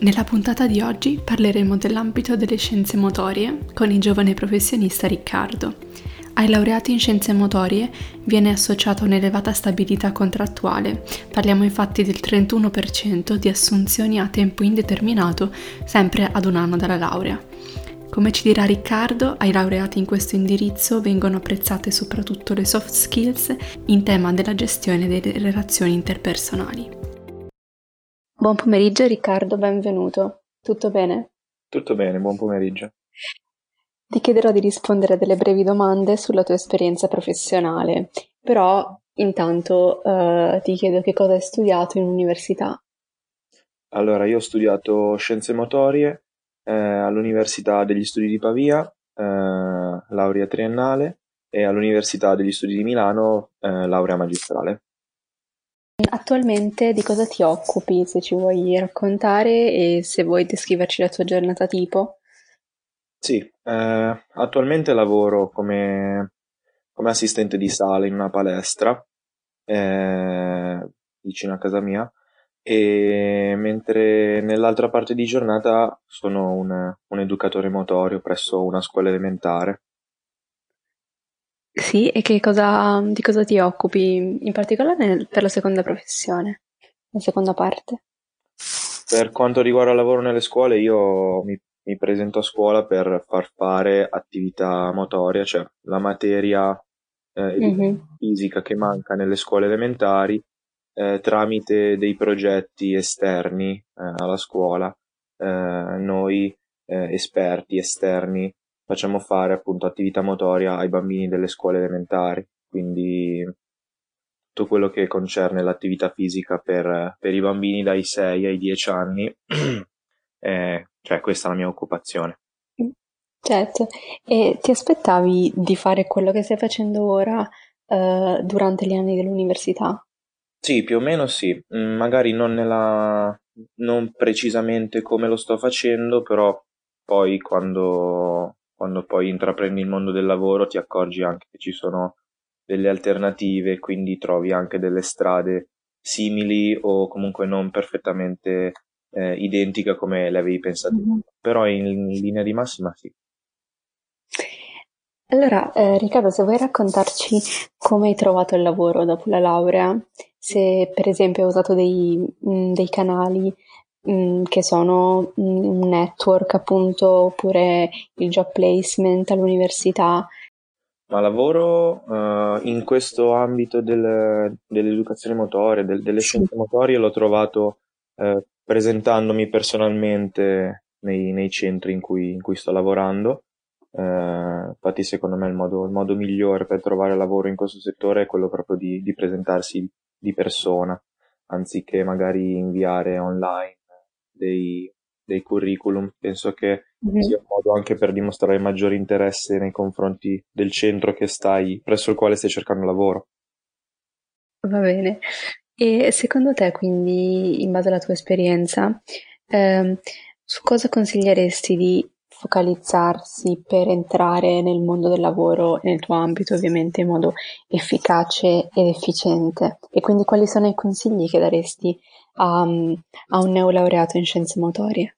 Nella puntata di oggi parleremo dell'ambito delle scienze motorie con il giovane professionista Riccardo. Ai laureati in scienze motorie viene associata un'elevata stabilità contrattuale, parliamo infatti del 31% di assunzioni a tempo indeterminato, sempre ad un anno dalla laurea. Come ci dirà Riccardo, ai laureati in questo indirizzo vengono apprezzate soprattutto le soft skills in tema della gestione delle relazioni interpersonali. Buon pomeriggio Riccardo, benvenuto. Tutto bene? Tutto bene, buon pomeriggio. Ti chiederò di rispondere a delle brevi domande sulla tua esperienza professionale, però intanto ti chiedo che cosa hai studiato in università. Allora, io ho studiato scienze motorie all'Università degli Studi di Pavia, laurea triennale, e all'Università degli Studi di Milano, laurea magistrale. Attualmente di cosa ti occupi, se ci vuoi raccontare e se vuoi descriverci la tua giornata tipo? Sì, attualmente lavoro come assistente di sala in una palestra vicino a casa mia, e mentre nell'altra parte di giornata sono un educatore motorio presso una scuola elementare. Sì, e di cosa ti occupi in particolare per la seconda professione, la seconda parte? Per quanto riguarda il lavoro nelle scuole, io mi presento a scuola per far fare attività motoria, cioè la materia fisica che manca nelle scuole elementari, tramite dei progetti esterni alla scuola. Noi esperti esterni facciamo fare appunto attività motoria ai bambini delle scuole elementari, quindi tutto quello che concerne l'attività fisica per i bambini dai 6 ai 10 anni. Cioè, questa è la mia occupazione. Certo, e ti aspettavi di fare quello che stai facendo ora durante gli anni dell'università? Sì, più o meno sì, magari non precisamente come lo sto facendo, però poi quando poi intraprendi il mondo del lavoro ti accorgi anche che ci sono delle alternative, quindi trovi anche delle strade simili o comunque non perfettamente identica come le avevi pensate, però in linea di massima sì. Allora Riccardo, se vuoi raccontarci come hai trovato il lavoro dopo la laurea, se per esempio hai usato dei canali che sono un network appunto, oppure il job placement all'università. Ma lavoro in questo ambito dell'educazione motoria, delle scienze motorie, l'ho trovato presentandomi personalmente nei centri in cui sto lavorando. Infatti secondo me il modo migliore per trovare lavoro in questo settore è quello proprio di presentarsi di persona, anziché magari inviare online dei curriculum. Penso che sia un modo anche per dimostrare maggiore interesse nei confronti del centro presso il quale stai cercando lavoro. Va bene. E secondo te, quindi, in base alla tua esperienza, su cosa consiglieresti di focalizzarsi per entrare nel mondo del lavoro, nel tuo ambito ovviamente, in modo efficace ed efficiente? E quindi quali sono i consigli che daresti a un neolaureato in scienze motorie?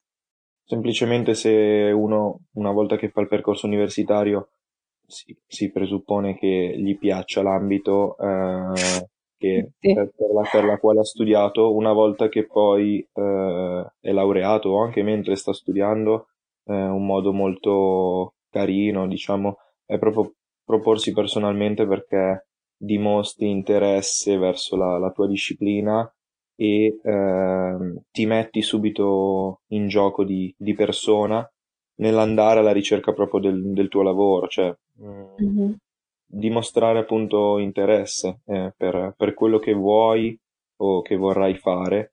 Semplicemente, se uno, una volta che fa il percorso universitario, si presuppone che gli piaccia l'ambito per la quale ha studiato, una volta che poi è laureato o anche mentre sta studiando, un modo molto carino, diciamo, è proprio proporsi personalmente, perché dimostri interesse verso la tua disciplina e ti metti subito in gioco di persona nell'andare alla ricerca proprio del tuo lavoro, cioè dimostrare appunto interesse per quello che vuoi o che vorrai fare,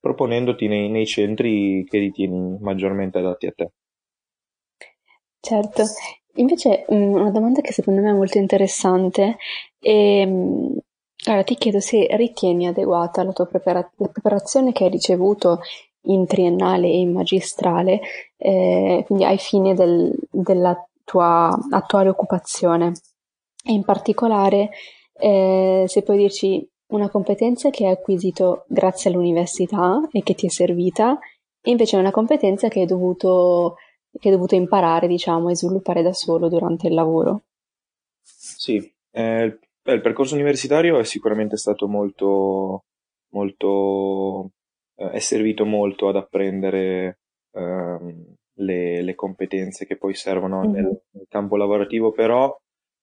proponendoti nei centri che ritieni maggiormente adatti a te. Certo, Invece una domanda che secondo me è molto interessante è, allora ti chiedo se ritieni adeguata la tua preparazione che hai ricevuto in triennale e in magistrale, quindi ai fini della tua attuale occupazione, e in particolare se puoi dirci una competenza che hai acquisito grazie all'università e che ti è servita, e invece una competenza che hai dovuto imparare, diciamo, e sviluppare da solo durante il lavoro. Sì, il percorso universitario è sicuramente stato molto è servito molto ad apprendere le competenze che poi servono nel campo lavorativo, però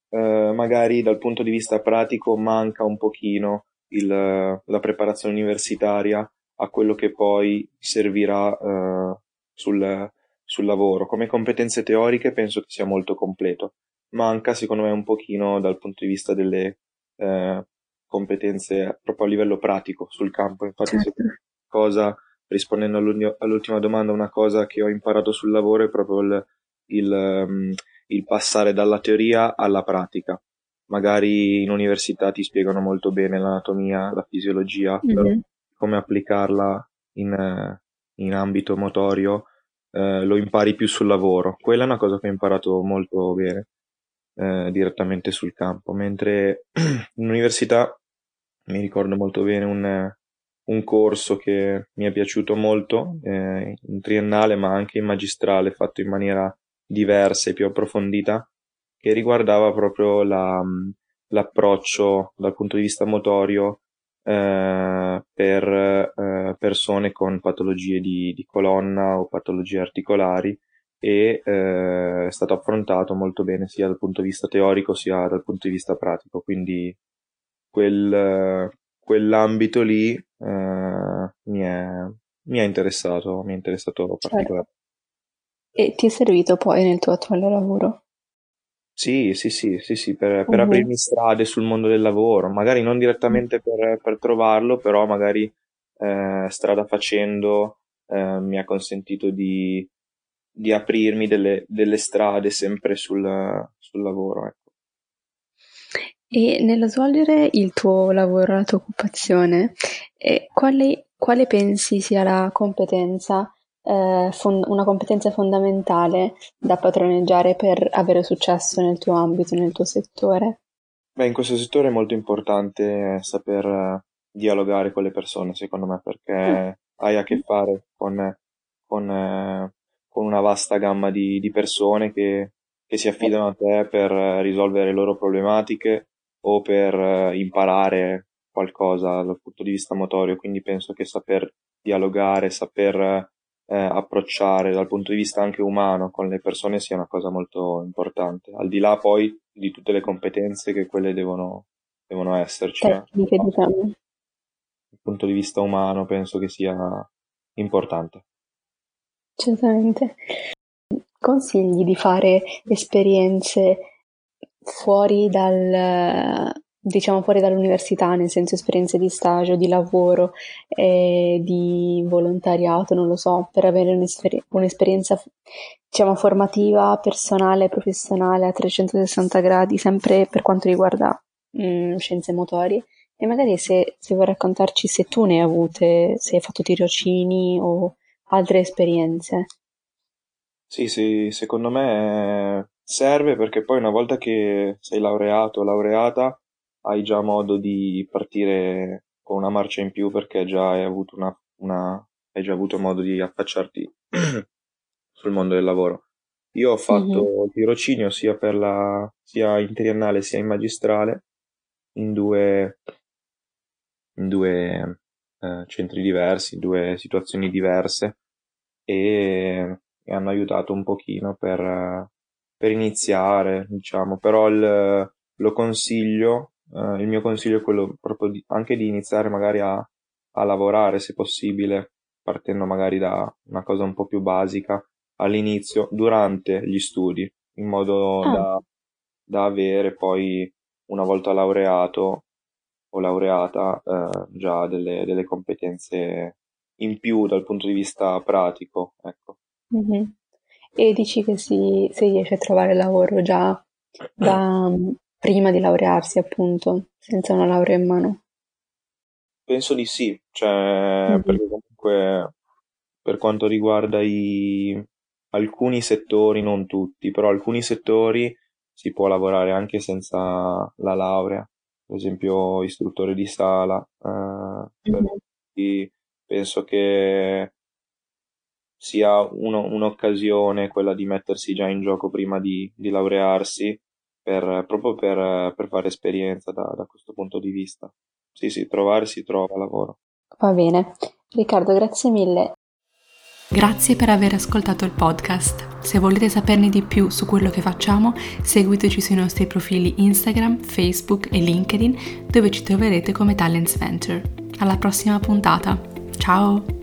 magari dal punto di vista pratico manca un pochino la preparazione universitaria a quello che poi servirà sul lavoro. Come competenze teoriche penso che sia molto completo, manca secondo me un pochino dal punto di vista delle competenze proprio a livello pratico sul campo. Infatti, rispondendo all'ultima domanda, una cosa che ho imparato sul lavoro è proprio il passare dalla teoria alla pratica. Magari in università ti spiegano molto bene l'anatomia, la fisiologia, però come applicarla in ambito motorio lo impari più sul lavoro. Quella è una cosa che ho imparato molto bene direttamente sul campo, mentre in università mi ricordo molto bene un corso che mi è piaciuto molto in triennale, ma anche in magistrale, fatto in maniera diversa e più approfondita, che riguardava proprio l'approccio dal punto di vista motorio per persone con patologie di colonna o patologie articolari, e è stato affrontato molto bene sia dal punto di vista teorico sia dal punto di vista pratico, quindi quell'ambito lì mi è interessato particolarmente. E ti è servito poi nel tuo attuale lavoro? Sì, per aprirmi strade sul mondo del lavoro, magari non direttamente per trovarlo, però magari strada facendo mi ha consentito di aprirmi delle strade sempre sul lavoro, ecco. E nello svolgere il tuo lavoro, la tua occupazione, quale pensi sia la competenza, una competenza fondamentale da padroneggiare per avere successo nel tuo ambito, nel tuo settore? Beh, in questo settore è molto importante saper dialogare con le persone, secondo me, perché hai a che fare con una vasta gamma di persone che si affidano a te per risolvere le loro problematiche o per imparare qualcosa dal punto di vista motorio, quindi penso che saper dialogare, saper approcciare dal punto di vista anche umano con le persone sia una cosa molto importante, al di là poi di tutte le competenze che quelle devono esserci. Tecniche, diciamo. Dal punto di vista umano penso che sia importante. Certamente. Consigli di fare esperienze fuori dall'università, nel senso esperienze di stagio, di lavoro, di volontariato, non lo so, per avere un'esperienza, diciamo, formativa, personale, professionale a 360 gradi, sempre per quanto riguarda scienze motorie. E magari se vuoi raccontarci se tu ne hai avute, se hai fatto tirocini o altre esperienze. Sì, secondo me serve, perché poi una volta che sei laureato o laureata hai già modo di partire con una marcia in più, perché già hai già avuto modo di affacciarti sul mondo del lavoro. Io ho fatto tirocinio sia in triennale sia in magistrale in due centri diversi, in due situazioni diverse, e mi hanno aiutato un pochino per iniziare, diciamo, però lo consiglio, il mio consiglio è quello proprio anche di iniziare magari a lavorare, se possibile, partendo magari da una cosa un po' più basica all'inizio, durante gli studi, in modo da avere poi, una volta laureato o laureata, già delle competenze in più dal punto di vista pratico, ecco. Mm-hmm. E dici che se riesce a trovare lavoro già da prima di laurearsi, appunto, senza una laurea in mano? Penso di sì, cioè, perché comunque per quanto riguarda alcuni settori, non tutti, però alcuni settori si può lavorare anche senza la laurea, per esempio istruttore di sala, penso che sia un'occasione quella di mettersi già in gioco prima di laurearsi, proprio per fare esperienza da questo punto di vista. Sì, trovare si trova lavoro. Va bene. Riccardo, grazie mille. Grazie per aver ascoltato il podcast. Se volete saperne di più su quello che facciamo, seguiteci sui nostri profili Instagram, Facebook e LinkedIn, dove ci troverete come Talents Venture. Alla prossima puntata. Ciao!